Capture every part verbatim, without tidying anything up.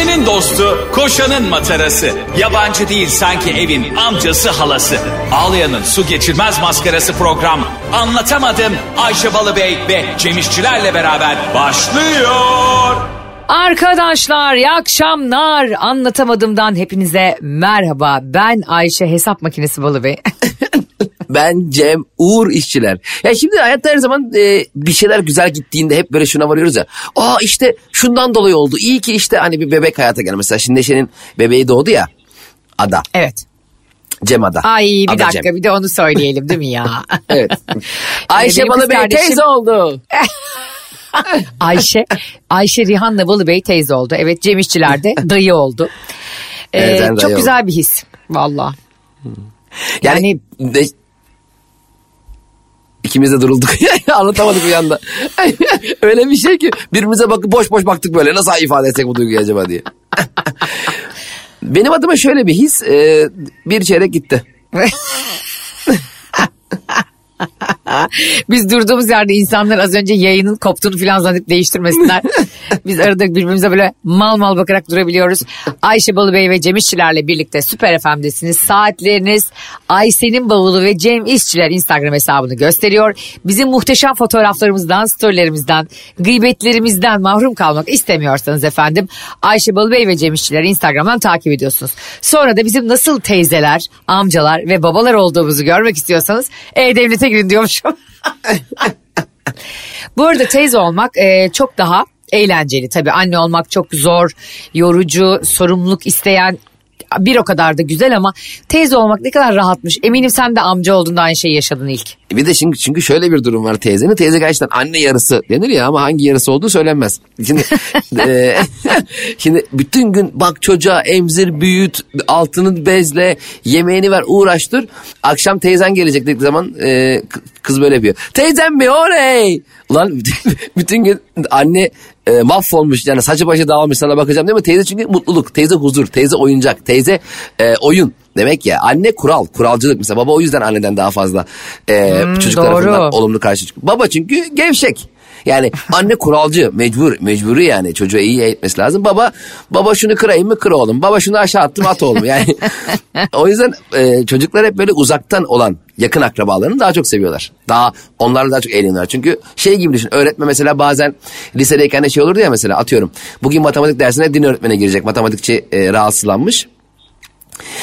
Ayşe'nin dostu, koşanın matarası. Yabancı değil sanki evin amcası halası. Ağlayanın su geçirmez maskarası program. Anlatamadım. Ayşe Balıbey ve Cem İşçilerle beraber başlıyor. Arkadaşlar iyi akşamlar. Anlatamadımdan hepinize merhaba. Ben Ayşe Hesap Makinesi Balıbey. Ben Cem Uğur İşçiler. Ya şimdi hayatta her zaman e, bir şeyler güzel gittiğinde hep böyle şuna varıyoruz ya. Aa işte şundan dolayı oldu. İyi ki işte hani bir bebek hayata geldi. Mesela şimdi Neşe'nin bebeği doğdu ya. Ada. Evet. Cem Ada. Ay bir Ada dakika Cem. Bir de onu söyleyelim değil mi ya? Evet. Ayşe Balıbey kardeşim... teyze oldu. Ayşe Ayşe Rihanna Balıbey teyze oldu. Evet Cem İşçiler de dayı oldu. Ee, evet, çok dayı güzel oldu. Bir his. Valla. Yani... yani de... İkimiz de durulduk. Anlatamadık bir anda. Öyle bir şey ki birbirimize bakıp boş boş baktık böyle. Nasıl ifade etsek bu duyguyu acaba diye. Benim adıma şöyle bir his. E, bir çeyrek gitti. Biz durduğumuz yerde insanlar az önce yayının koptuğunu falan zannedip değiştirmesinler. Biz arada birbirimize böyle mal mal bakarak durabiliyoruz. Ayşe Balıbey ve Cem İşçilerle birlikte Süper F M'desiniz. Saatleriniz Ayşe'nin Bavulu ve Cem İşçiler Instagram hesabını gösteriyor. Bizim muhteşem fotoğraflarımızdan, storylerimizden, gıybetlerimizden mahrum kalmak istemiyorsanız efendim Ayşe Balıbey ve Cem İşçiler Instagram'dan takip ediyorsunuz. Sonra da bizim nasıl teyzeler, amcalar ve babalar olduğumuzu görmek istiyorsanız E-Devlet'e girin diyormuş. Bu arada teyze olmak e, çok daha eğlenceli tabii. Anne olmak çok zor, yorucu, sorumluluk isteyen bir o kadar da güzel ama teyze olmak ne kadar rahatmış. Eminim sen de amca olduğunda aynı şeyi yaşadın ilk. Bir de şimdi çünkü şöyle bir durum var teyzenin. Teyze gerçekten anne yarısı denir ya ama hangi yarısı olduğu söylenmez. Şimdi e, şimdi bütün gün bak çocuğa emzir, büyüt, altını bezle, yemeğini ver, uğraştır. Akşam teyzen gelecek dediği zaman e, kız böyle yapıyor. Teyzem be oley! Ulan bütün, bütün gün anne e, mahvolmuş yani saçı başı dağılmış sana bakacağım değil mi? Teyze çünkü mutluluk, teyze huzur, teyze oyuncak, teyze e, oyun. Demek ya anne kural, kuralcılık mesela baba o yüzden anneden daha fazla e, hmm, çocuk tarafından olumlu karşı çıkıyor. Baba çünkü gevşek yani anne kuralcı mecbur mecburi yani çocuğa iyi eğitmesi lazım. Baba baba şunu kırayım mı kır oğlum baba şunu aşağı attım at oğlum yani o yüzden e, çocuklar hep böyle uzaktan olan yakın akrabalarını daha çok seviyorlar. Daha onlarla daha çok eğleniyorlar. Çünkü şey gibi düşün. Öğretmen mesela bazen lisedeyken de şey olurdu ya mesela atıyorum. Bugün matematik dersine din öğretmene girecek. Matematikçi e, rahatsızlanmış.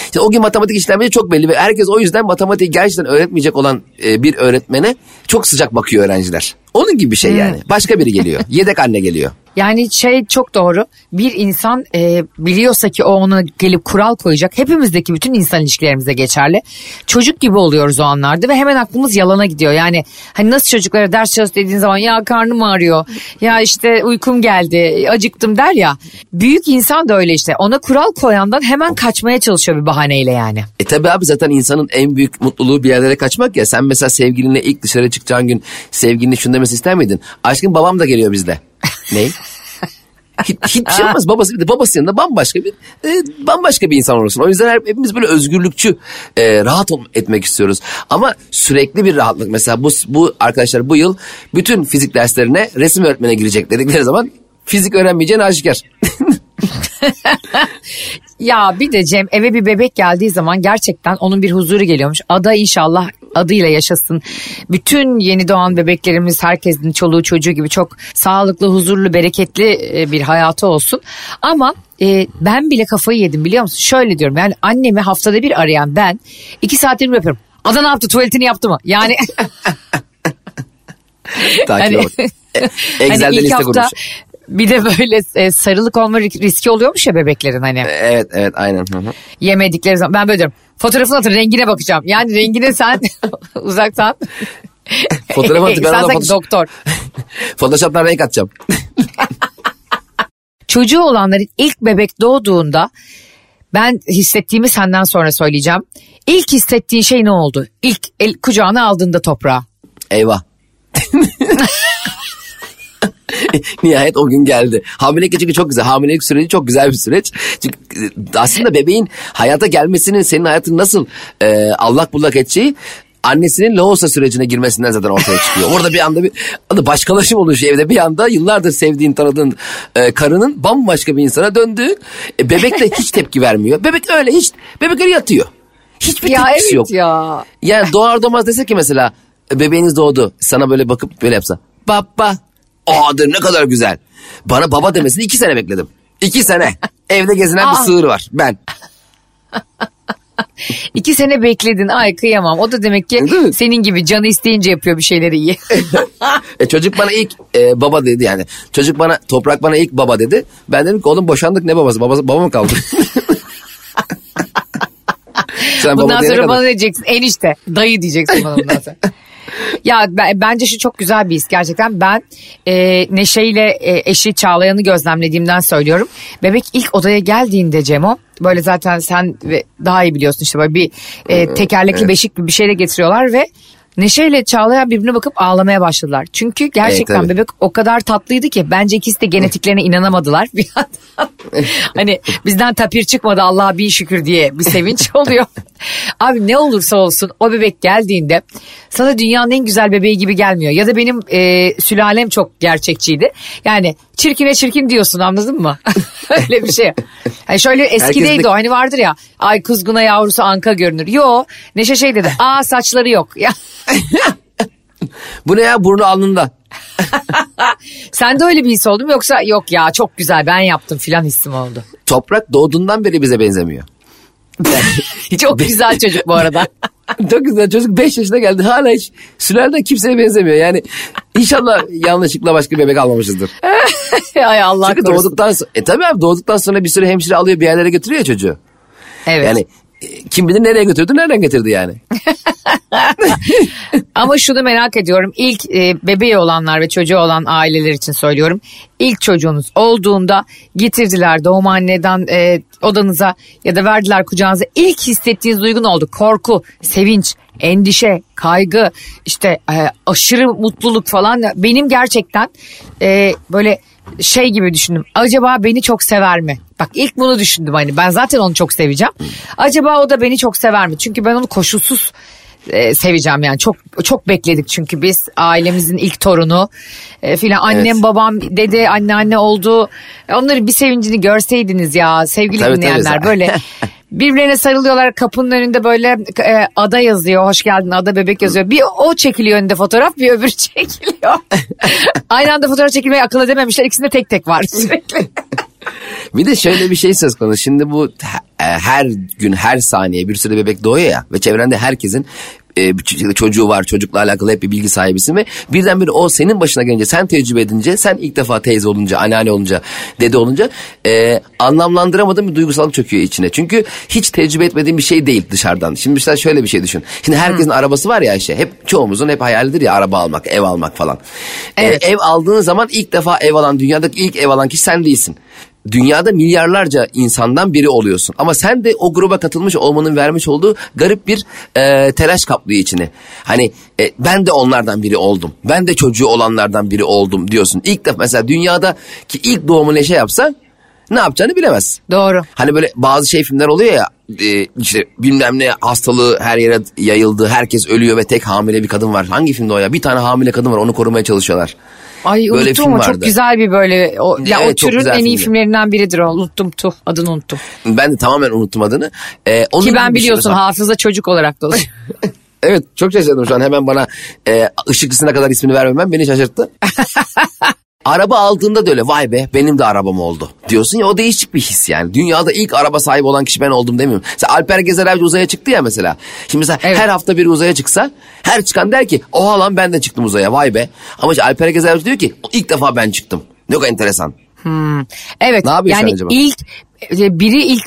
İşte o gün matematik işlemleri çok belli ve herkes o yüzden matematiği gerçekten öğretmeyecek olan e, bir öğretmene çok sıcak bakıyor öğrenciler. Onun gibi bir şey yani. Başka biri geliyor. Yedek anne geliyor. Yani şey çok doğru. Bir insan e, biliyorsa ki o ona gelip kural koyacak. Hepimizdeki bütün insan ilişkilerimize geçerli. Çocuk gibi oluyoruz o anlarda ve hemen aklımız yalana gidiyor. Yani hani nasıl çocuklara ders çalış dediğin zaman ya karnım ağrıyor. Ya işte uykum geldi. Acıktım der ya. Büyük insan da öyle işte. Ona kural koyandan hemen kaçmaya çalışıyor bir bahaneyle yani. E tabi abi zaten insanın en büyük mutluluğu bir yerlere kaçmak ya. Sen mesela sevgilinle ilk dışarı çıkacağın gün sevgilinin şunu demesi ister miydin? Aşkım babam da geliyor bizde. Ney? Hiç, hiçbir şey olmaz. Babası bir de babası yanında bambaşka bir e, bambaşka bir insan olursun. O yüzden hepimiz böyle özgürlükçü e, rahat etmek istiyoruz. Ama sürekli bir rahatlık. Mesela bu, bu arkadaşlar bu yıl bütün fizik derslerine resim öğretmene girecek dedikleri zaman fizik öğrenmeyeceğin aşikar. Ya bir de Cem eve bir bebek geldiği zaman gerçekten onun bir huzuru geliyormuş. Ada inşallah adıyla yaşasın. Bütün yeni doğan bebeklerimiz herkesin çoluğu çocuğu gibi çok sağlıklı, huzurlu, bereketli bir hayatı olsun. Ama e, ben bile kafayı yedim biliyor musun? Şöyle diyorum yani annemi haftada bir arayan ben iki saatimi yapıyorum. Ada ne yaptı? Tuvaletini yaptı mı? Yani... Takip bak. Excel'de liste kurmuş. Bir de böyle sarılık olma riski oluyormuş ya bebeklerin hani. Evet evet aynen. Hı hı. Yemedikleri zaman ben böyle diyorum fotoğrafını atın rengine bakacağım. Yani rengine sen uzaktan. Fotoğrafı atın ben ona fotoş... doktor. Photoshop'tan renk atacağım. Çocuğu olanların ilk bebek doğduğunda ben hissettiğimi senden sonra söyleyeceğim. İlk hissettiğin şey ne oldu? İlk el, kucağına aldığında toprağa. Eyvah. Nihayet o gün geldi. Hamilelik çünkü çok güzel. Hamilelik süreci çok güzel bir süreç. Çünkü aslında bebeğin hayata gelmesinin senin hayatını nasıl e, allak bullak edeceği annesinin lohusa sürecine girmesinden zaten ortaya çıkıyor. Orada bir anda bir başkalaşım oluşuyor evde. Bir anda yıllardır sevdiğin, tanıdığın e, karının bambaşka bir insana döndüğü. E, bebek de hiç tepki vermiyor. Bebek öyle hiç. Bebek öyle yatıyor. Hiçbir ya tepkisi evet yok. Ya. Yani doğar doğmaz dese ki mesela bebeğiniz doğdu. Sana böyle bakıp böyle yapsa. Baba. Aa dedim ne kadar güzel. Bana baba demesini iki sene bekledim. İki sene. Evde gezinen bir sığır var. Ben. İki sene bekledin. Ay kıyamam. O da demek ki senin gibi canı isteyince yapıyor bir şeyleri iyi. e, çocuk bana ilk e, baba dedi yani. Çocuk bana, Toprak bana ilk baba dedi. Ben dedim ki oğlum boşandık ne babası? Babası baba mı kaldı? Sen bundan sonra kadar... bana diyeceksin enişte, dayı diyeceksin bana bundan sonra. Ya ben, bence şu çok güzel bir his gerçekten. Ben e, Neşe ile e, eşi Çağlayan'ı gözlemlediğimden söylüyorum. Bebek ilk odaya geldiğinde Cemo böyle zaten sen ve daha iyi biliyorsun işte böyle bir e, tekerlekli evet. beşik gibi bir şeyle getiriyorlar ve Neşe ile Çağlayan birbirine bakıp ağlamaya başladılar. Çünkü gerçekten evet, bebek o kadar tatlıydı ki bence ikisi de genetiklerine inanamadılar. Bir yandan hani bizden tapir çıkmadı Allah'a bin şükür diye bir sevinç oluyor. Abi ne olursa olsun o bebek geldiğinde sana dünyanın en güzel bebeği gibi gelmiyor. Ya da benim e, sülalem çok gerçekçiydi. Yani çirkine çirkin diyorsun anladın mı? Öyle bir şey. Yani şöyle eskideydi herkes de... o hani vardır ya ay kızgına yavrusu anka görünür. Yo Neşe şey dedi aa saçları yok ya. Bu ne ya burnu alnında. Sen de öyle bir his oldu mu yoksa yok ya çok güzel ben yaptım filan hissim oldu. Toprak doğduğundan beri bize benzemiyor. Çok güzel çocuk bu arada. Çok güzel çocuk beş yaşına geldi hala hiç sülaleden kimseye benzemiyor yani inşallah yanlışlıkla başka bir bebek almamışızdır. Ay Allah çünkü korusun. Doğduktan so- e tabii abi doğduktan sonra bir sürü hemşire alıyor bir yerlere götürüyor çocuğu. Evet. Yani kim bilir nereye götürdü nereden getirdi yani. Ama şunu merak ediyorum ilk e, bebeği olanlar ve çocuğu olan aileler için söylüyorum ilk çocuğunuz olduğunda getirdiler doğumhaneden e, odanıza ya da verdiler kucağınıza ilk hissettiğiniz duygu ne oldu korku sevinç endişe kaygı işte e, aşırı mutluluk falan benim gerçekten e, böyle şey gibi düşündüm acaba beni çok sever mi? Bak ilk bunu düşündüm hani ben zaten onu çok seveceğim. Acaba o da beni çok sever mi? Çünkü ben onu koşulsuz e, seveceğim yani çok çok bekledik çünkü biz ailemizin ilk torunu e, filan annem evet. babam dede anneanne oldu. Onların bir sevincini görseydiniz ya sevgili tabii, dinleyenler tabii. böyle birbirlerine sarılıyorlar kapının önünde böyle e, Ada yazıyor hoş geldin Ada bebek yazıyor. Bir o çekiliyor önünde fotoğraf bir öbürü çekiliyor. Aynı anda fotoğraf çekilmeyi akıl edememişler ikisinde tek tek var sürekli. Bir de şöyle bir şey söz konusu. Şimdi bu her gün her saniye bir sürü bebek doğuyor ya ve çevrende herkesin e, çocuğu var çocukla alakalı hep bir bilgi sahibisin ve birdenbire o senin başına gelince sen tecrübe edince sen ilk defa teyze olunca anneanne olunca dede olunca e, anlamlandıramadığın bir duygusallık çöküyor içine. Çünkü hiç tecrübe etmediğin bir şey değil dışarıdan. Şimdi işte şöyle bir şey düşün. Şimdi herkesin hmm. arabası var ya işte hep çoğumuzun hep hayalidir ya araba almak ev almak falan. Evet. E, ev aldığın zaman ilk defa ev alan dünyadaki ilk ev alan kişi sen değilsin. Dünyada milyarlarca insandan biri oluyorsun. Ama sen de o gruba katılmış olmanın vermiş olduğu garip bir e, telaş kaplıyor içini. Hani e, ben de onlardan biri oldum. Ben de çocuğu olanlardan biri oldum diyorsun. İlk defa mesela dünyadaki ilk doğumu Neşe yapsa ne yapacağını bilemez. Doğru. Hani böyle bazı şey filmler oluyor ya. E, işte bilmem ne hastalığı her yere yayıldı. Herkes ölüyor ve tek hamile bir kadın var. Hangi filmde o ya? Bir tane hamile kadın var onu korumaya çalışıyorlar. Ay böyle unuttum o çok güzel bir böyle o, ya evet, o türün en iyi filmlerinden biridir o unuttum tuh adını unuttum. Ben de tamamen unuttum adını. Ee, onun ki ben biliyorsun hafıza çocuk olarak da oluyor. Evet çok şaşırdım şu an hemen bana e, ışıklısına kadar ismini vermemem beni şaşırttı. Araba aldığında da öyle vay be benim de arabam oldu diyorsun ya o değişik bir his yani. Dünyada ilk araba sahibi olan kişi ben oldum demiyorum. Mesela Alper Gezeravcı uzaya çıktı ya mesela. Şimdi mesela evet. her hafta biri uzaya çıksa her çıkan der ki oha lan ben de çıktım uzaya vay be. Ama işte Alper Gezeravcı diyor ki ilk defa ben çıktım. Ne kadar enteresan. Hmm. Evet ne yapıyorsun yani acaba? ilk biri ilk...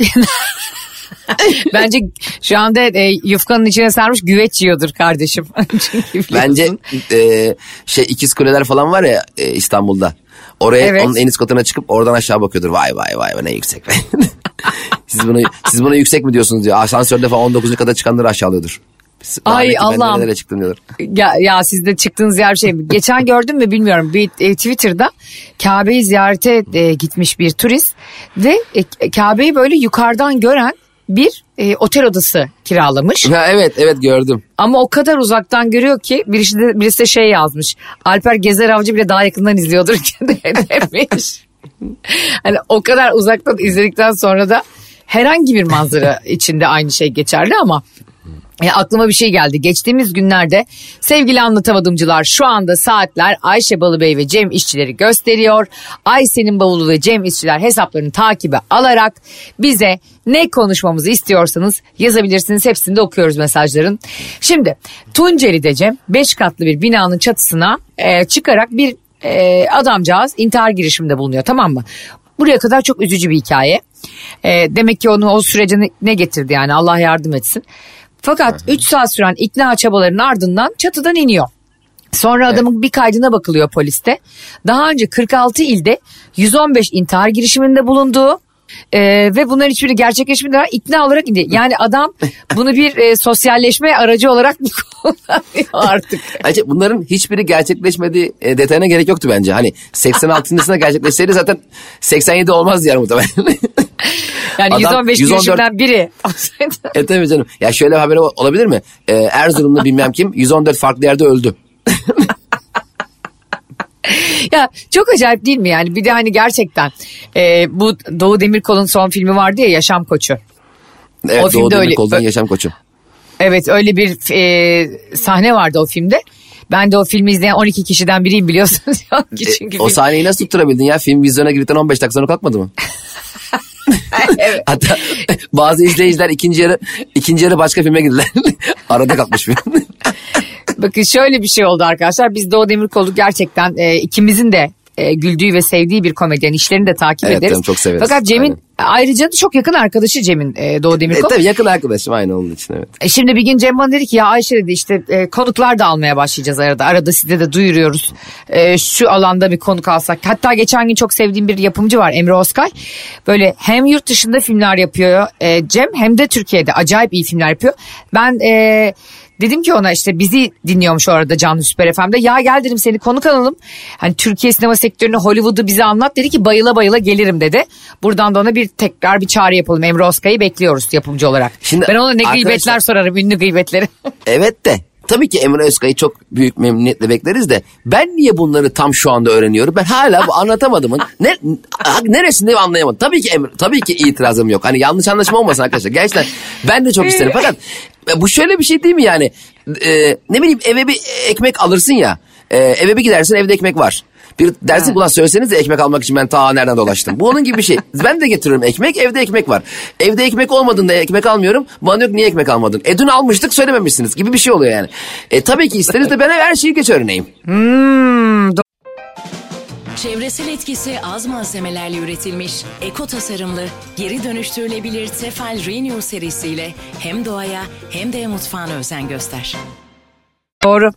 Bence şu anda e, yufkanın içine sarmış güveç yiyordur kardeşim. Bence e, şey ikiz kuleler falan var ya e, İstanbul'da. Oraya evet. onun en üst katına çıkıp oradan aşağı bakıyordur. Vay vay vay ne yüksek. siz bunu siz bunu yüksek mi diyorsunuz diyor. Asansörde falan on dokuzuncu kata çıkanları aşağılıyordur. Ay Allah'ım. Ya, ya siz de çıktığınız yer bir şey mi? Geçen gördün mü bilmiyorum. Bir e, Twitter'da Kabe'yi ziyarete e, gitmiş bir turist ve e, Kabe'yi böyle yukarıdan gören bir e, otel odası kiralamış. Ha, evet evet gördüm. Ama o kadar uzaktan görüyor ki birisi de, birisi de şey yazmış. Alper Gezeravcı bile daha yakından izliyordur demiş. Hani o kadar uzaktan izledikten sonra da herhangi bir manzara içinde aynı şey geçerli ama e, aklıma bir şey geldi. Geçtiğimiz günlerde sevgili anlatamadımcılar, şu anda saatler Ayşe Balıbey ve Cem İşçileri gösteriyor. Ayşe'nin Bavulu ve Cem İşçiler hesaplarını takibe alarak bize ne konuşmamızı istiyorsanız yazabilirsiniz. Hepsini de okuyoruz mesajların. Şimdi Tunceli'de Cem beş katlı bir binanın çatısına e, çıkarak bir e, adamcağız intihar girişiminde bulunuyor, tamam mı? Buraya kadar çok üzücü bir hikaye. E, demek ki onu o sürece ne getirdi yani, Allah yardım etsin. Fakat üç saat süren ikna çabalarının ardından çatıdan iniyor. Sonra adamın evet. bir kaydına bakılıyor poliste. Daha önce kırk altı ilde yüz on beş intihar girişiminde bulunduğu e, ve bunların hiçbiri gerçekleşmeden ikna olarak indi. Yani adam bunu bir e, sosyalleşme aracı olarak mı kullanıyor artık? Bunların hiçbiri gerçekleşmediği e, detayına gerek yoktu bence. Hani seksen altısında gerçekleşseydi zaten seksen yedi olmazdı yani muhtemelen. Yani adam, yüz on beş girişimden biri. E tabii canım. Ya şöyle bir haber olabilir mi? Ee, Erzurumlu bilmem kim yüz on dört farklı yerde öldü. Ya çok acayip değil mi yani? Bir de hani gerçekten e, bu Doğu Demirkol'un son filmi vardı ya, Yaşam Koçu. Evet, o Doğu Demirkol'un öyle, Yaşam Koçu. Evet, öyle bir e, sahne vardı o filmde. Ben de o filmi izleyen on iki kişiden biriyim, biliyorsunuz. Çünkü e, o sahneyi nasıl tutturabildin ya? Film vizyona girdikten on beş dakika sonra kalkmadı mı? Evet. Hatta bazı izleyiciler ikinci yarı ikinci yarı başka filme girdiler. Arada kalkmış film. Bakın şöyle bir şey oldu arkadaşlar. Biz Doğu Demirkol'u gerçekten e, ikimizin de e, güldüğü ve sevdiği bir komedyen. İşlerini de takip evet, ederiz. Evet, çok severiz. Fakat Cem'in aynen. ayrıca çok yakın arkadaşı Cem'in e, Doğu Demirkol. E, tabii yakın arkadaşım, aynı onun için evet. E, şimdi bir gün Cem bana dedi ki ya Ayşe dedi işte e, konuklar da almaya başlayacağız arada. Arada size de duyuruyoruz. E, şu alanda bir konuk alsak. Hatta geçen gün çok sevdiğim bir yapımcı var, Emre Oskay. Böyle hem yurt dışında filmler yapıyor e, Cem, hem de Türkiye'de acayip iyi filmler yapıyor. Ben... E, Dedim ki ona işte bizi dinliyormuş orada canlı Süper F M'de. Ya gel dedim, seni konuk alalım. Hani Türkiye sinema sektörünü, Hollywood'u bize anlat. Dedi ki bayıla bayıla gelirim dedi. Buradan da ona bir tekrar bir çağrı yapalım. Emre Oskay'ı bekliyoruz yapımcı olarak. Şimdi ben ona ne gıybetler sorarım, ünlü gıybetleri. Evet de tabii ki Emre Oskay'ı çok büyük memnuniyetle bekleriz de. Ben niye bunları tam şu anda öğreniyorum? Ben hala bu anlatamadım. Ne, neresinde anlayamadım. Tabii ki, Emre, tabii ki itirazım yok. Hani yanlış anlaşma olmasın arkadaşlar. Gerçekten ben de çok isterim fakat... Bu şöyle bir şey değil mi yani? Ee, ne bileyim, eve bir ekmek alırsın ya. E, eve bir gidersin, evde ekmek var. Bir dersin ulan söyleseniz de ekmek almak için ben ta nereden dolaştım. Bu onun gibi bir şey. Ben de getiriyorum ekmek, evde ekmek var. Evde ekmek olmadığında ekmek almıyorum. Bana yok niye ekmek almadın? E dün almıştık söylememişsiniz gibi bir şey oluyor yani. E tabii ki isteriz de ben her şeyi geç öğreneyim. Hmm, do- Çevresel etkisi az malzemelerle üretilmiş, eko tasarımlı, geri dönüştürülebilir Tefal Renew serisiyle hem doğaya hem de mutfağına özen göster. Doğru.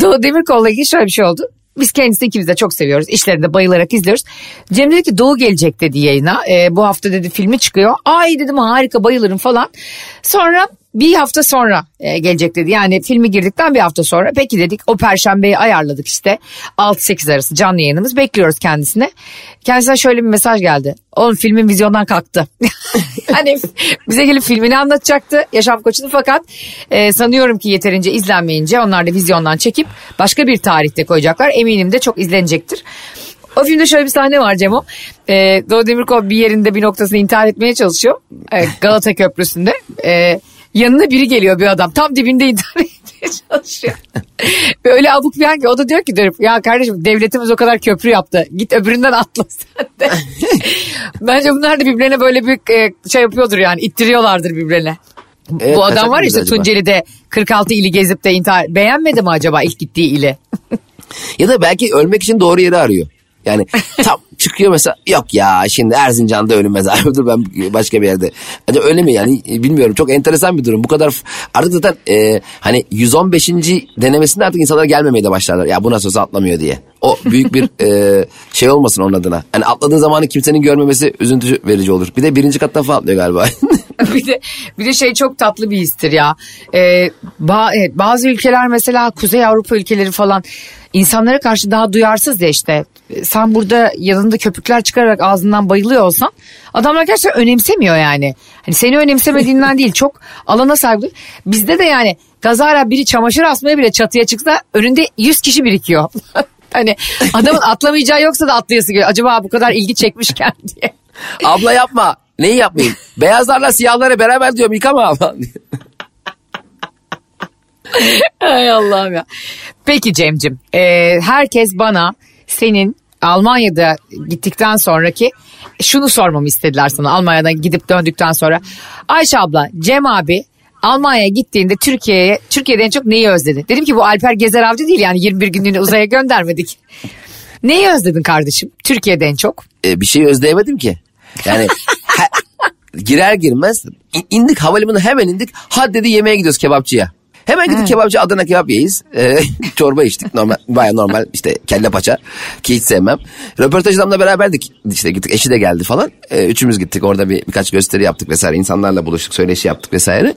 Doğu Demirkol'la ilgili şöyle bir şey oldu. Biz kendisini ikimiz de çok seviyoruz. İşlerinde bayılarak izliyoruz. Cem dedi ki Doğu gelecek dedi yayına. E, bu hafta dedi filmi çıkıyor. Ay dedim harika, bayılırım falan. Sonra bir hafta sonra e, gelecek dedi. Yani filmi girdikten bir hafta sonra. Peki dedik, o perşembeyi ayarladık işte. altı sekiz arası canlı yayınımız, bekliyoruz kendisine. Kendisine şöyle bir mesaj geldi. Oğlum filmin vizyondan kalktı. Hani bize gelip filmini anlatacaktı Yaşam Koçu'nu, fakat e, sanıyorum ki yeterince izlenmeyince onlar da vizyondan çekip başka bir tarihte koyacaklar. Eminim de çok izlenecektir. O filmde şöyle bir sahne var Cemo. E, Doğu Demirkol bir yerinde bir noktasını intihar etmeye çalışıyor. E, Galata Köprüsü'nde. E, yanına biri geliyor, bir adam. Tam dibinde intihar etmeye çalışıyor. Böyle abuk bir hangi. O da diyor ki dönüp ya kardeşim devletimiz o kadar köprü yaptı. Git öbüründen atla sen de. Bence bunlar da birbirine böyle bir şey yapıyordur yani. İttiriyorlardır birbirine. Evet, bu adam var ya işte Tunceli'de kırk altı ili gezip de intihar. Beğenmedi mi acaba ilk gittiği ili? Ya da belki ölmek için doğru yeri arıyor. Yani tam çıkıyor mesela, yok ya şimdi Erzincan'da ölünmez abi, dur ben başka bir yerde. Hani öyle mi yani, bilmiyorum, çok enteresan bir durum. Bu kadar artık zaten e, hani yüz on beşinci denemesinde artık insanlar gelmemeye de başlarlar. Ya bu nasıl olsa atlamıyor diye. O büyük bir e, şey olmasın onun adına. Hani atladığın zamanı kimsenin görmemesi üzüntü verici olur. Bir de birinci kattan falan atlıyor galiba. Bir de bir de şey çok tatlı bir histir ya. Ee, bazı ülkeler mesela Kuzey Avrupa ülkeleri falan insanlara karşı daha duyarsız ya işte. sen burada yanında köpükler çıkararak ağzından bayılıyor olsan adamlar gerçekten önemsemiyor yani. Hani seni önemsemediğinden değil, çok alana saygı. Bizde de yani kazara biri çamaşır asmaya bile çatıya çıksa önünde yüz kişi birikiyor. Hani adamın atlamayacağı yoksa da atlayası geliyor. Acaba bu kadar ilgi çekmişken diye. Abla yapma. Neyi yapmayayım? Beyazlarla siyahları beraber diyorum, yıkama abla. Ay Allah'ım ya. Peki Cem'cim, e, herkes bana senin Almanya'da gittikten sonraki şunu sormamı istediler sana, Almanya'dan gidip döndükten sonra. Ayşe abla, Cem abi Almanya'ya gittiğinde Türkiye'ye, Türkiye'de en çok neyi özledi? Dedim ki bu Alper Gezeravcı değil yani, yirmi bir günlüğüne uzaya göndermedik. Neyi özledin kardeşim Türkiye'de en çok? E, bir şey özleyemedim ki. Yani ha, girer girmez indik havalimanına, hemen indik. Ha dedi, yemeğe gidiyoruz kebapçıya. Hemen gidip hmm. kebapçı, Adana kebap yiyiz. Ee, çorba içtik. Normal, baya normal işte, kelle paça ki hiç sevmem. Röportaj adamla beraberdik. İşte gittik, eşi de geldi falan. Ee, üçümüz gittik, orada bir birkaç gösteri yaptık vesaire. İnsanlarla buluştuk, söyleşi yaptık vesaire.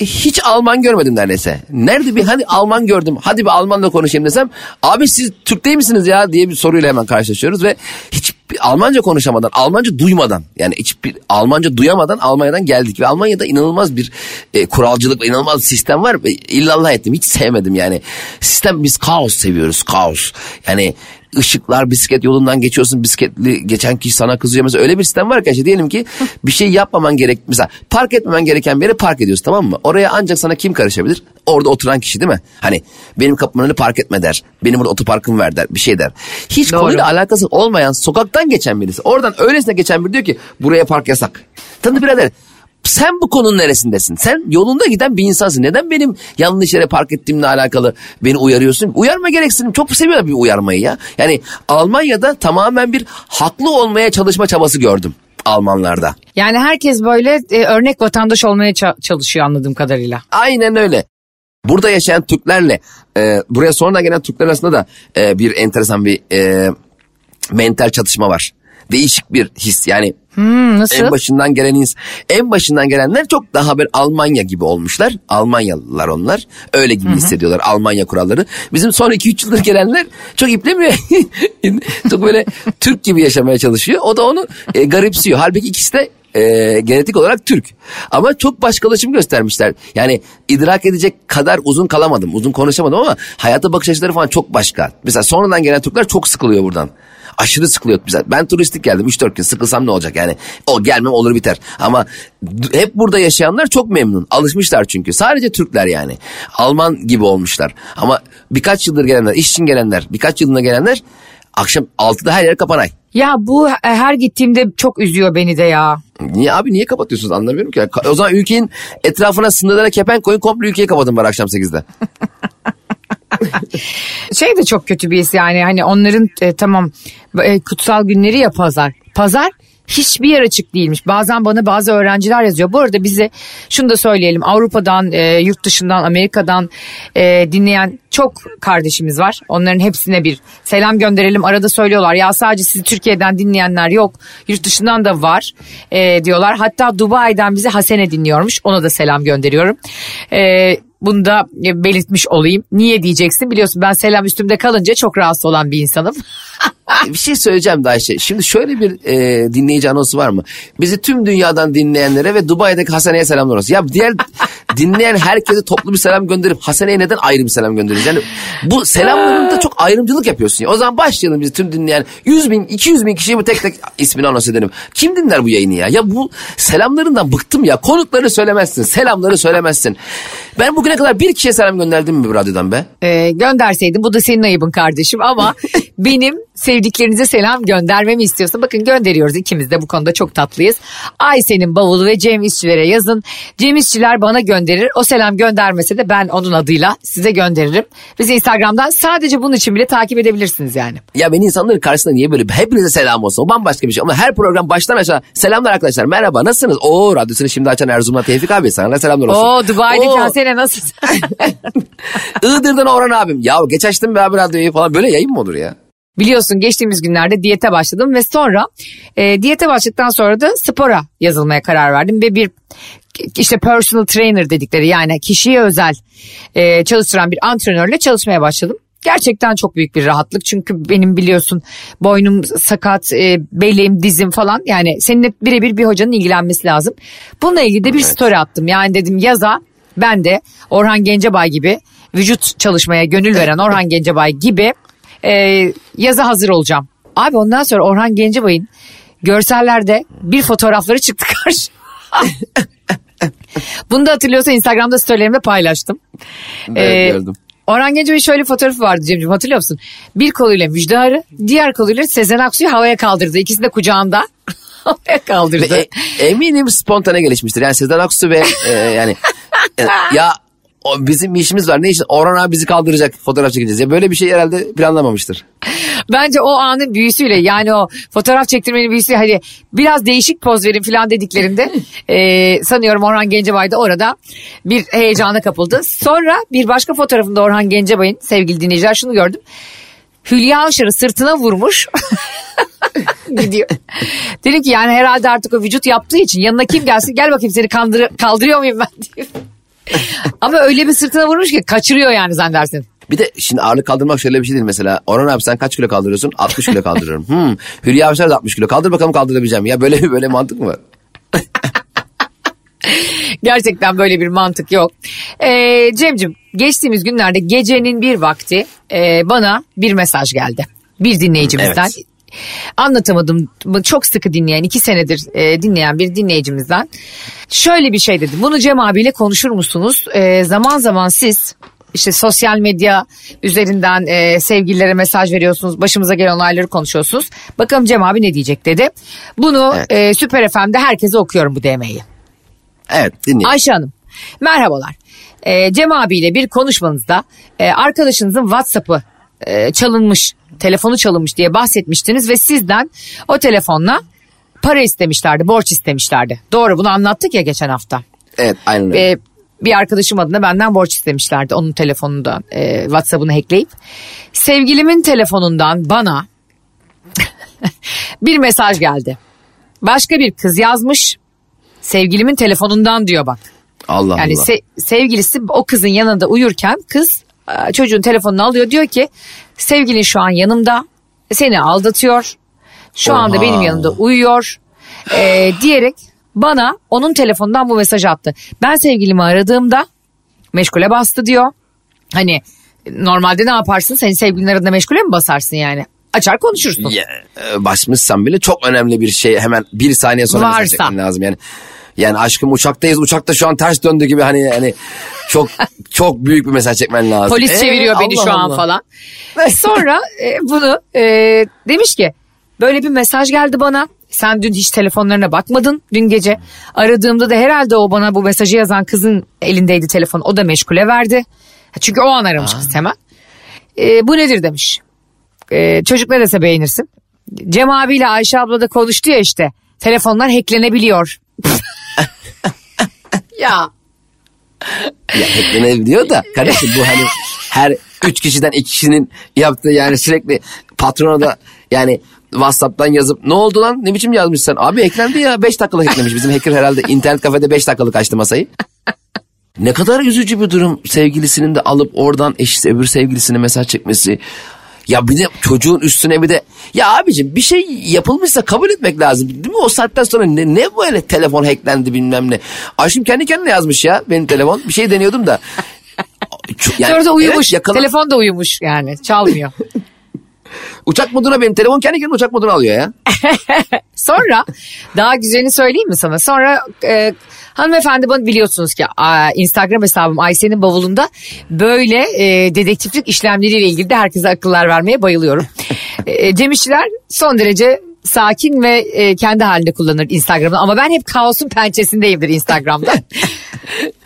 E, hiç Alman görmedim neredeyse. Nerede bir hani Alman gördüm. Hadi bir Almanla konuşayım desem. Abi siz Türk değil misiniz ya diye bir soruyla hemen karşılaşıyoruz ve hiç Almanca konuşamadan, Almanca duymadan, yani hiçbir Almanca duyamadan Almanya'dan geldik ve Almanya'da inanılmaz bir e, kuralcılık, inanılmaz bir sistem var. İllallah ettim, hiç sevmedim yani. Sistem, biz kaos seviyoruz, kaos. Yani ışıklar, bisiklet yolundan geçiyorsun, bisikletli geçen kişi sana kızıyor. Mesela öyle bir sistem var ki işte, diyelim ki bir şey yapmaman gerek, mesela park etmemen gereken bir yere park ediyorsun, tamam mı? Oraya ancak sana kim karışabilir? Orada oturan kişi, değil mi? Hani benim kapımın önüne park etme der, benim burada otoparkım ver der, bir şey der. Hiç konuyla alakası olmayan, sokaktan geçen birisi, oradan öylesine geçen biri diyor ki buraya park yasak. Tanrı birader, sen bu konunun neresindesin? Sen yolunda giden bir insansın. Neden benim yanlış yere park ettiğimle alakalı beni uyarıyorsun? Uyarma gereksin. Çok seviyorlar bir uyarmayı ya. Yani Almanya'da tamamen bir haklı olmaya çalışma çabası gördüm Almanlarda. Yani herkes böyle e, örnek vatandaş olmaya ça- çalışıyor anladığım kadarıyla. Aynen öyle. Burada yaşayan Türklerle e, buraya sonradan gelen Türkler arasında da e, bir enteresan bir e, mental çatışma var. Değişik bir his yani. Hmm, nasıl? En başından gelen en başından gelenler çok daha böyle Almanya gibi olmuşlar. Almanyalılar onlar. Öyle gibi Hı-hı. hissediyorlar Almanya kuralları. Bizim son iki üç yıldır gelenler çok iplemiyor. Çok böyle Türk gibi yaşamaya çalışıyor. O da onu e, garipsiyor. Halbuki ikisi de e, genetik olarak Türk. Ama çok başkalaşım göstermişler. Yani idrak edecek kadar uzun kalamadım. Uzun konuşamadım ama hayata bakış açıları falan çok başka. Mesela sonradan gelen Türkler çok sıkılıyor buradan. Aşırı sıkılıyor bize. Ben turistik geldim üç dört gün, sıkılsam ne olacak yani, o gelmem olur biter. Ama hep burada yaşayanlar çok memnun, alışmışlar çünkü. Sadece Türkler yani Alman gibi olmuşlar. Ama birkaç yıldır gelenler, iş için gelenler, birkaç yılına gelenler akşam altıda her yer kapanay. Ya bu her gittiğimde çok üzüyor beni de ya. Niye abi, niye kapatıyorsunuz anlamıyorum ki. O zaman ülkenin etrafına sınırlara kepenk koyun, komple ülkeyi kapatın bari akşam sekizde. Şey de çok kötü bir his yani, hani onların e, tamam e, kutsal günleri ya, pazar. Pazar hiçbir yer açık değilmiş. Bazen bana bazı öğrenciler yazıyor. Bu arada bize şunu da söyleyelim. Avrupa'dan, e, yurt dışından, Amerika'dan e, dinleyen çok kardeşimiz var. Onların hepsine bir selam gönderelim. Arada söylüyorlar ya, sadece sizi Türkiye'den dinleyenler yok, yurt dışından da var e, diyorlar. Hatta Dubai'den bizi Hasene dinliyormuş. Ona da selam gönderiyorum. Evet. Bunu da belirtmiş olayım. Niye diyeceksin? Biliyorsun ben selam üstümde kalınca çok rahatsız olan bir insanım. Bir şey söyleyeceğim de Ayşe. Şimdi şöyle bir e, dinleyici anonsu var mı? Bizi tüm dünyadan dinleyenlere ve Dubai'deki Hasane'ye selamlar olsun. Ya diğer dinleyen herkese toplu bir selam gönderip Hasane'ye neden ayrı bir selam gönderiyoruz? Yani bu selamlarında çok ayrımcılık yapıyorsun. Ya. O zaman başlayalım, bizi tüm dinleyen yüz bin iki yüz bin kişiye bu tek tek ismini anons edelim. Kim dinler bu yayını ya? Ya bu selamlarından bıktım ya. Konukları söylemezsin. Selamları söylemezsin. Ben bugüne kadar bir kişiye selam gönderdim mi bu radyodan be? Ee, gönderseydin bu da senin ayıbın kardeşim ama benim sevdiklerinize selam göndermemi istiyorsa bakın gönderiyoruz. İkimiz de bu konuda çok tatlıyız. Ayşe'nin Bavulu ve Cem İşçilere yazın. Cem İşçiler bana gönderir. O selam göndermese de ben onun adıyla size gönderirim. Bizi Instagram'dan sadece bunun için bile takip edebilirsiniz yani. Ya beni insanların karşısında niye böyle hepinize selam olsun? O bambaşka bir şey. Ama her program baştan aşağı selamlar arkadaşlar. Merhaba, nasılsınız? Oo, radyosunu şimdi açan Erzurum'dan Tevfik abi, sana selamlar olsun. Oo, Dubai'deki Hasan'a nasılsın? Iğdır'dan Orhan abim. Ya geç açtım be abi radyoyu falan. Böyle yayın mı olur ya? Biliyorsun geçtiğimiz günlerde diyete başladım ve sonra e, diyete başladıktan sonra da spora yazılmaya karar verdim ve bir işte personal trainer dedikleri yani kişiye özel e, çalıştıran bir antrenörle çalışmaya başladım. gerçekten çok büyük bir rahatlık. Çünkü benim biliyorsun boynum sakat, e, beleğim, dizim falan. Yani seninle birebir bir hocanın ilgilenmesi lazım. Bununla ilgili de bir evet. story attım. Yani dedim yaza ben de Orhan Gencebay gibi vücut çalışmaya gönül veren Orhan Gencebay gibi e, yaza hazır olacağım. Abi ondan sonra Orhan Gencebay'ın görsellerde bir fotoğrafları çıktı karşıma. Bunu da hatırlıyorsan Instagram'da storylerimde paylaştım. Evet, gördüm. Ee, Orhan Gencebay'ın şöyle fotoğrafı vardı Cemciğim, hatırlıyor musun? Bir koluyla Müjde Ar'ı, diğer koluyla Sezen Aksu'yu havaya kaldırdı. İkisini de kucağında havaya kaldırdı. E, eminim spontane gelişmiştir. Yani Sezen Aksu ve e, yani ya o, bizim işimiz var, ne işin? Orhan abi bizi kaldıracak, fotoğraf çekeceğiz. Ya böyle bir şey herhalde planlamamıştır. Bence o anın büyüsüyle, yani o fotoğraf çektirmenin büyüsüyle hani biraz değişik poz verin falan dediklerinde e, sanıyorum Orhan Gencebay da orada bir heyecana kapıldı. Sonra bir başka fotoğrafında Orhan Gencebay'ın, sevgili dinleyiciler, şunu gördüm. Hülya Avşar'ı sırtına vurmuş gidiyor. Dedim ki yani herhalde artık o vücut yaptığı için yanına kim gelsin, gel bakayım seni kandır- kaldırıyor muyum ben diyor. Ama öyle bir sırtına vurmuş ki kaçırıyor yani zannedersin. Bir de şimdi ağırlık kaldırmak şöyle bir şey değil mesela. Orhan abi sen kaç kilo kaldırıyorsun? altmış kilo kaldırıyorum. Hmm, Hülya Avşar da altmış kilo. Kaldır bakalım kaldırabileceğim. Ya böyle böyle mantık mı var? Gerçekten böyle bir mantık yok. Ee, Cem'cim, geçtiğimiz günlerde gecenin bir vakti e, bana bir mesaj geldi. Bir dinleyicimizden. Evet. Anlatamadım. Çok sıkı dinleyen, iki senedir e, dinleyen bir dinleyicimizden. Şöyle bir şey dedi. Bunu Cem abiyle konuşur musunuz? E, zaman zaman siz... İşte sosyal medya üzerinden e, sevgililere mesaj veriyorsunuz. Başımıza gelen olayları konuşuyorsunuz. Bakalım Cem abi ne diyecek dedi. Bunu evet. e, Süper F M'de herkese okuyorum bu D M'yi. Evet, dinleyin. Ayşe Hanım, merhabalar. E, Cem abiyle bir konuşmanızda e, arkadaşınızın WhatsApp'ı e, çalınmış, telefonu çalınmış diye bahsetmiştiniz. Ve sizden o telefonla para istemişlerdi, borç istemişlerdi. Doğru, bunu anlattık ya geçen hafta. Evet, aynen öyle. E, Bir arkadaşım adına benden borç istemişlerdi. Onun telefonundan e, WhatsApp'ını hackleyip. Sevgilimin telefonundan bana bir mesaj geldi. Başka bir kız yazmış. Sevgilimin telefonundan diyor bak. Allah yani Allah. Yani se- sevgilisi o kızın yanında uyurken kız e, çocuğun telefonunu alıyor. Diyor ki sevgilin şu an yanımda. Seni aldatıyor. Şu Oha. anda benim yanımda uyuyor. E, diyerek... Bana onun telefonundan bu mesajı attı. Ben sevgilimi aradığımda meşgule bastı diyor. Hani normalde ne yaparsın? Senin sevgilin aradığında meşgule mi basarsın yani? Açar konuşursun. Ya, basmışsan bile çok önemli bir şey hemen bir saniye sonra mesaj çekmen lazım yani. Yani aşkım uçaktayız, uçakta şu an ters döndü gibi hani hani çok çok büyük bir mesaj çekmen lazım. Polis ee, çeviriyor beni Allah şu an Allah. falan. Sonra e, bunu e, demiş ki böyle bir mesaj geldi bana. Sen dün hiç telefonlarına bakmadın dün gece. Aradığımda da herhalde o bana bu mesajı yazan kızın elindeydi telefon. O da meşgule verdi. Çünkü o an aramış Aa. kız hemen. E, bu nedir demiş. E, çocuk ne dese beğenirsin. Cem abiyle Ayşe abla da konuştu ya işte. Telefonlar hacklenebiliyor. ya. Ya hacklenebiliyor da kardeşim bu hani her üç kişiden iki kişinin yaptığı yani sürekli patrona da yani... WhatsApp'tan yazıp ne oldu lan ne biçim yazmışsın abi eklendi ya beş dakikalık eklemiş bizim hacker herhalde internet kafede beş dakikalık açtı masayı. Ne kadar üzücü bir durum sevgilisinin de alıp oradan eşi öbür sevgilisine mesaj çekmesi. Ya bir de çocuğun üstüne bir de ya abicim bir şey yapılmışsa kabul etmek lazım değil mi o saatten sonra ne, ne böyle telefon hacklendi bilmem ne. Aşkım kendi kendine yazmış ya benim telefon bir şey deniyordum da. Yani, sonra da uyumuş evet, telefon da uyumuş yani çalmıyor. Uçak moduna benim telefon kendi kendine uçak moduna alıyor ya. Sonra daha güzelini söyleyeyim mi sana? Sonra e, hanımefendi bana biliyorsunuz ki a, Instagram hesabım Ayşe'nin Bavulu'nda böyle e, dedektiflik işlemleriyle ilgili de herkese akıllar vermeye bayılıyorum. e, Cem İşçiler son derece sakin ve e, kendi halinde kullanır Instagram'da ama ben hep kaosun pençesindeyimdir Instagram'da.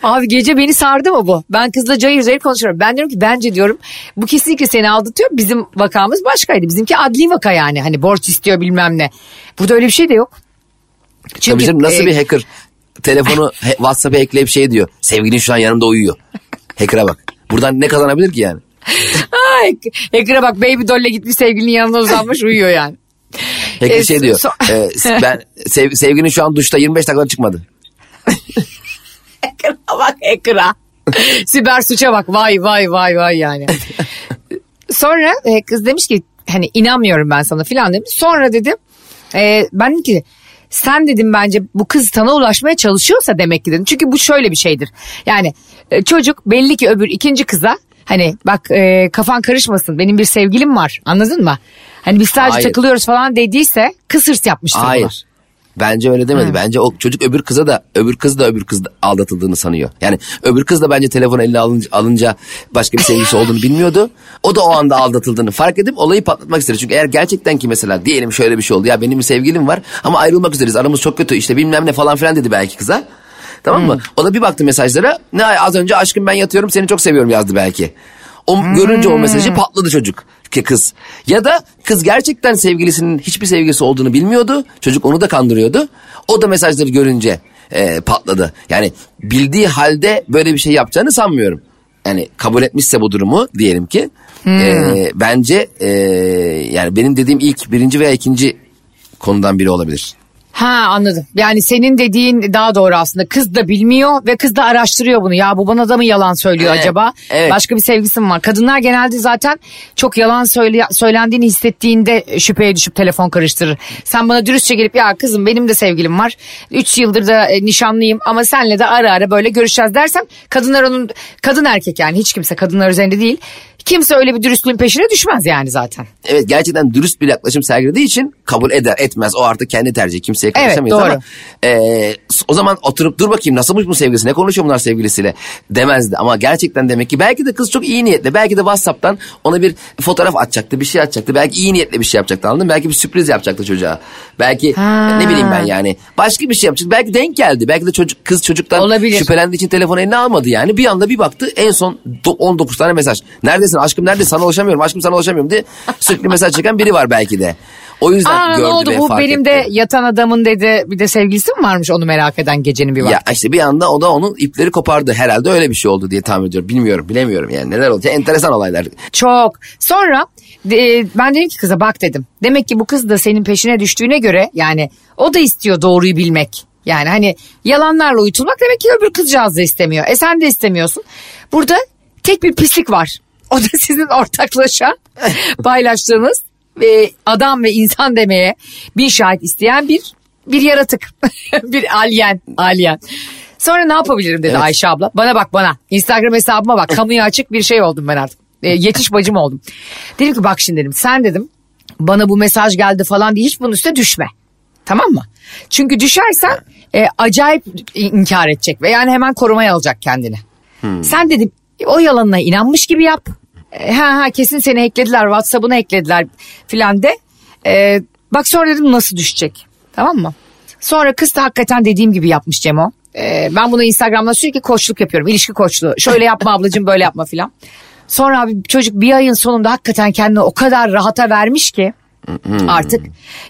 Abi gece beni sardı mı bu? Ben kızla cayır cayır konuşuyorum. Ben diyorum ki bence diyorum bu kesinlikle seni aldatıyor. Bizim vakamız başkaydı. Bizimki adli vaka yani. Hani borç istiyor bilmem ne. Burada öyle bir şey de yok. Çünkü bizim nasıl e- bir hacker telefonu WhatsApp'a ekleyip şey diyor. Sevgilin şu an yanımda uyuyor. Hacker'a bak. Buradan ne kazanabilir ki yani? Ay, hacker'a bak baby doll'e gitmiş sevgilinin yanına uzanmış uyuyor yani. Hacker e- şey diyor. So- e- ben sev- sevgilin şu an duşta yirmi beş dakikada çıkmadı. Ekra bak ekra. Siber suça bak vay vay vay vay yani. Sonra e, kız demiş ki hani inanmıyorum ben sana filan demiş. Sonra dedim e, ben dedim ki sen dedim bence bu kız sana ulaşmaya çalışıyorsa demek ki dedim. Çünkü bu şöyle bir şeydir. Yani e, çocuk belli ki öbür ikinci kıza hani bak e, kafan karışmasın benim bir sevgilim var anladın mı? Hani biz sadece hayır, takılıyoruz falan dediyse kız hırs yapmıştır. Hayır. Buna. Bence öyle demedi. Hı. Bence o çocuk öbür kıza da öbür kız da öbür kız da aldatıldığını sanıyor. Yani öbür kız da bence telefonu eline alınca, alınca başka bir sevgilisi olduğunu bilmiyordu. O da o anda aldatıldığını fark edip olayı patlatmak istedi. Çünkü eğer gerçekten ki mesela diyelim şöyle bir şey oldu. Ya benim bir sevgilim var ama ayrılmak üzereyiz. Aramız çok kötü işte bilmem ne falan filan dedi belki kıza. Tamam mı? Hı. O da bir baktı mesajlara. Ne az önce aşkım ben yatıyorum seni çok seviyorum yazdı belki. O hmm. görünce o mesajı patladı çocuk ki kız. Ya da kız gerçekten sevgilisinin hiçbir sevgilisi olduğunu bilmiyordu. Çocuk onu da kandırıyordu. O da mesajları görünce e, patladı. Yani bildiği halde böyle bir şey yapacağını sanmıyorum. Yani kabul etmişse bu durumu diyelim ki. Hmm. E, bence e, yani benim dediğim ilk birinci veya ikinci konudan biri olabilir. Ha anladım. Yani senin dediğin daha doğru aslında. Kız da bilmiyor ve kız da araştırıyor bunu. Ya bu bana da mı yalan söylüyor evet, acaba? Evet. Başka bir sevgisi mi var? Kadınlar genelde zaten çok yalan söyle- söylendiğini hissettiğinde şüpheye düşüp telefon karıştırır. Sen bana dürüstçe gelip ya kızım benim de sevgilim var. Üç yıldır da e, nişanlıyım ama senle de ara ara böyle görüşeceğiz dersem kadınlar onun kadın erkek yani hiç kimse kadınlar üzerinde değil. Kimse öyle bir dürüstlüğün peşine düşmez yani zaten. Evet gerçekten dürüst bir yaklaşım sergilediği için kabul eder etmez o artık kendi tercihi kimseye karışamayız evet, ama e, o zaman oturup dur bakayım nasılmış bu sevgilisi ne konuşuyor bunlar sevgilisiyle demezdi ama gerçekten demek ki belki de kız çok iyi niyetli belki de WhatsApp'tan ona bir fotoğraf atacaktı bir şey atacaktı belki iyi niyetle bir şey yapacaktı anladın mı? Belki bir sürpriz yapacaktı çocuğa belki ha. ne bileyim ben yani başka bir şey yapacaktı belki denk geldi belki de çocuk kız çocuktan olabilir, şüphelendiği için telefonu eline almadı yani bir anda bir baktı en son on dokuz tane mesaj neredesin? Aşkım nerede sana ulaşamıyorum aşkım sana ulaşamıyorum diye sürekli mesaj çeken biri var belki de. O yüzden aa, gördü oldu, ve bu fark benim etti. De yatan adamın dedi bir de sevgilisi mi varmış onu merak eden gecenin bir vakti. Ya işte bir anda o da onun ipleri kopardı herhalde öyle bir şey oldu diye tahmin ediyorum. Bilmiyorum bilemiyorum yani neler oldu enteresan olaylar. Çok sonra e, ben dedim ki kıza bak dedim demek ki bu kız da senin peşine düştüğüne göre yani o da istiyor doğruyu bilmek. Yani hani yalanlarla uyutulmak demek ki öbür kızcağız da istemiyor. E sen de istemiyorsun. Burada tek bir pislik var. O da sizin ortaklaşa paylaştığınız ve adam ve insan demeye bir şahit isteyen bir bir yaratık. Bir alien, alien. Sonra ne yapabilirim dedi evet. Ayşe abla. Bana bak bana. Instagram hesabıma bak. Kamuya açık bir şey oldum ben artık. E, yetiş bacım oldum. Dedim ki bak şimdi dedim. Sen dedim bana bu mesaj geldi falan diye hiç bunun üstüne düşme. Tamam mı? Çünkü düşersen e, acayip inkar edecek. Ve yani hemen korumaya alacak kendini. Hmm. Sen dedim o yalanına inanmış gibi yap. Ha ha kesin seni hacklediler WhatsApp'ını hacklediler filan de. Ee, bak sonra dedim nasıl düşecek. Tamam mı? Sonra kız da hakikaten dediğim gibi yapmış Cemo. Ee, ben bunu Instagram'da sürekli koçluk yapıyorum. İlişki koçluğu. Şöyle yapma ablacığım böyle yapma filan. Sonra abi çocuk bir ayın sonunda hakikaten kendini o kadar rahata vermiş ki. Artık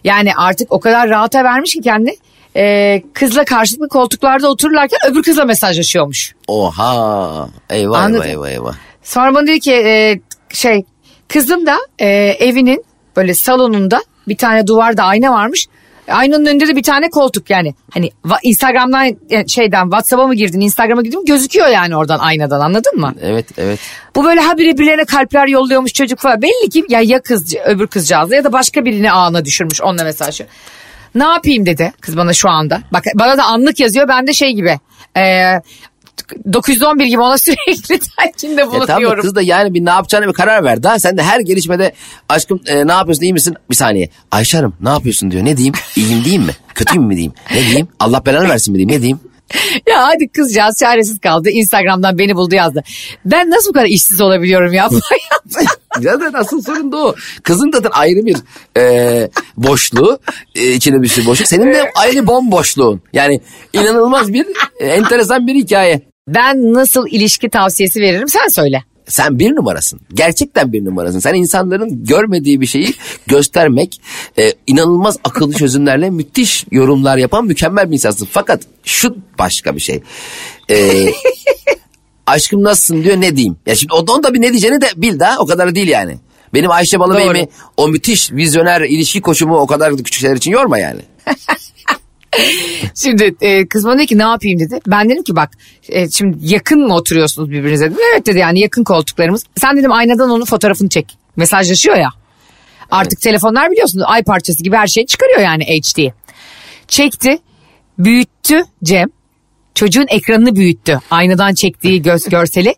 yani artık o kadar rahata vermiş ki kendini. Ee, kızla karşılıklı koltuklarda otururlarken öbür kızla mesajlaşıyormuş. Oha eyvah anladın? eyvah eyvah eyvah. Sonra bana dedi ki e, şey kızım da e, evinin böyle salonunda bir tane duvarda ayna varmış. Aynanın önünde de bir tane koltuk yani. Hani Instagram'dan şeyden WhatsApp'a mı girdin Instagram'a girdin gözüküyor yani oradan aynadan anladın mı? Evet evet. Bu böyle habire birilerine kalpler yolluyormuş çocuk falan. Belli ki ya, ya kız öbür kızcağızla ya da başka birini ağına düşürmüş onunla mesajı. Ne yapayım dedi kız bana şu anda. Bak bana da anlık yazıyor ben de şey gibi. E, dokuz yüz on bir gibi ona sürekli takimde bulunuyorum. Tamam kız da yani bir ne yapacağını bir karar ver. Daha sen de her gelişmede aşkım e, ne yapıyorsun iyi misin? Bir saniye. Ayşe Hanım ne yapıyorsun diyor. Ne diyeyim? İyiyim diyeyim mi? Kötüyüm mü diyeyim? Ne diyeyim? Allah belanı versin mi diyeyim? Ne diyeyim? Ya hadi kızcağız çaresiz kaldı. Instagram'dan beni buldu yazdı. Ben nasıl bu kadar işsiz olabiliyorum ya? Zaten asıl sorun da o. Kızın zaten ayrı bir e, boşluğu. E, içine bir sürü boşluk. Senin de ayrı bomboşluğun. Yani inanılmaz bir e, enteresan bir hikaye. Ben nasıl ilişki tavsiyesi veririm sen söyle. Sen bir numarasın. Gerçekten bir numarasın. Sen insanların görmediği bir şeyi göstermek, e, inanılmaz akıllı çözümlerle müthiş yorumlar yapan mükemmel bir insansın. Fakat şu başka bir şey. E, aşkım nasılsın diyor ne diyeyim. Ya şimdi onda, onda bir ne diyeceğini de bil daha o kadar değil yani. Benim Ayşe Balıbey mi o müthiş vizyoner ilişki koçumu o kadar küçük şeyler için yorma yani. Şimdi e, kız bana dedi ki ne yapayım dedi. Ben dedim ki bak e, şimdi yakın mı oturuyorsunuz birbirinize? Dedim. Evet dedi yani yakın koltuklarımız. Sen dedim aynadan onun fotoğrafını çek. mesajlaşıyor ya. Artık evet. Telefonlar biliyorsunuz ay parçası gibi her şey çıkarıyor yani H D. Çekti, büyüttü Cem. Çocuğun ekranını büyüttü. Aynadan çektiği göz görseli.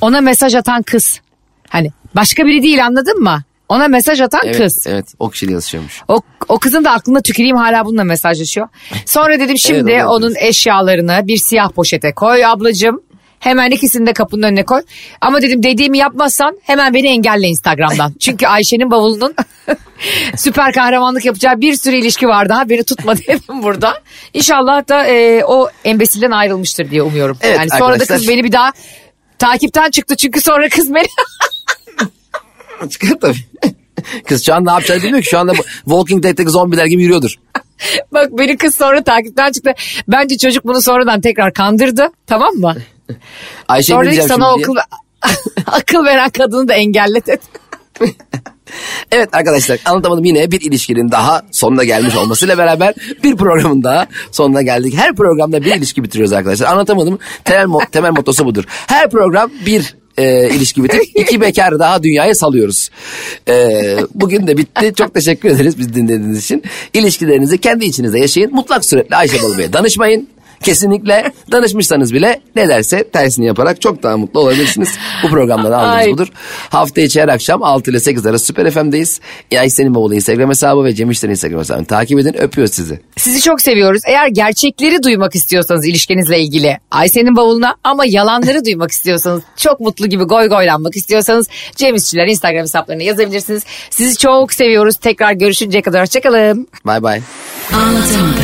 Ona mesaj atan kız. Hani başka biri değil, anladın mı? Ona mesaj atan evet, kız. Evet, o kişiyle yazışıyormuş. O, o kızın da aklına tüküreyim, hala bununla mesajlaşıyor. Sonra dedim şimdi evet, onun eşyalarını bir siyah poşete koy ablacığım. Hemen ikisini de kapının önüne koy. Ama dedim dediğimi yapmazsan hemen beni engelle Instagram'dan. Çünkü Ayşe'nin bavulunun süper kahramanlık yapacağı bir sürü ilişki var daha. Beni tutma dedim burada. İnşallah da e, o embesilden ayrılmıştır diye umuyorum. Evet, yani sonra arkadaşlar... da kız beni bir daha takipten çıktı. Çünkü sonra kız beni... Çıkar tabii. Kız şu an ne yapacağını bilmiyor ki. Şu anda Walking Dead'teki zombiler gibi yürüyordur. Bak beni kız sonra takipten çıktı. Bence çocuk bunu sonradan tekrar kandırdı. Tamam mı? Ayşe sonra ilk sana okul, akıl veren kadını da engellet et. Evet arkadaşlar, anlatamadım yine bir ilişkinin daha sonuna gelmiş olmasıyla beraber bir programın daha sonuna geldik. Her programda bir ilişki bitiriyoruz arkadaşlar. Anlatamadım temel, mo- temel mottosu budur. Her program bir e, ilişki bitir. İki bekar daha dünyaya salıyoruz. E, bugün de bitti. Çok teşekkür ederiz bizi dinlediğiniz için. İlişkilerinizi kendi içinizde yaşayın. Mutlak suretle Ayşe Balıbey'e danışmayın. Kesinlikle danışmışsanız bile ne derse tersini yaparak çok daha mutlu olabilirsiniz. Bu programda da aldığınız budur. Hafta içi her akşam altı ile sekiz arası Süper F M'deyiz. Ayşe'nin Bavulu Instagram hesabı ve Cem İşçiler'in Instagram hesabını takip edin. Öpüyoruz sizi. Sizi çok seviyoruz. Eğer gerçekleri duymak istiyorsanız ilişkinizle ilgili Ayşe'nin Bavulu'na, ama yalanları duymak istiyorsanız, çok mutlu gibi goy goylanmak istiyorsanız Cem İşçiler Instagram hesaplarına yazabilirsiniz. Sizi çok seviyoruz. Tekrar görüşünceye kadar hoşçakalın. Bay bay. Anlatamadım.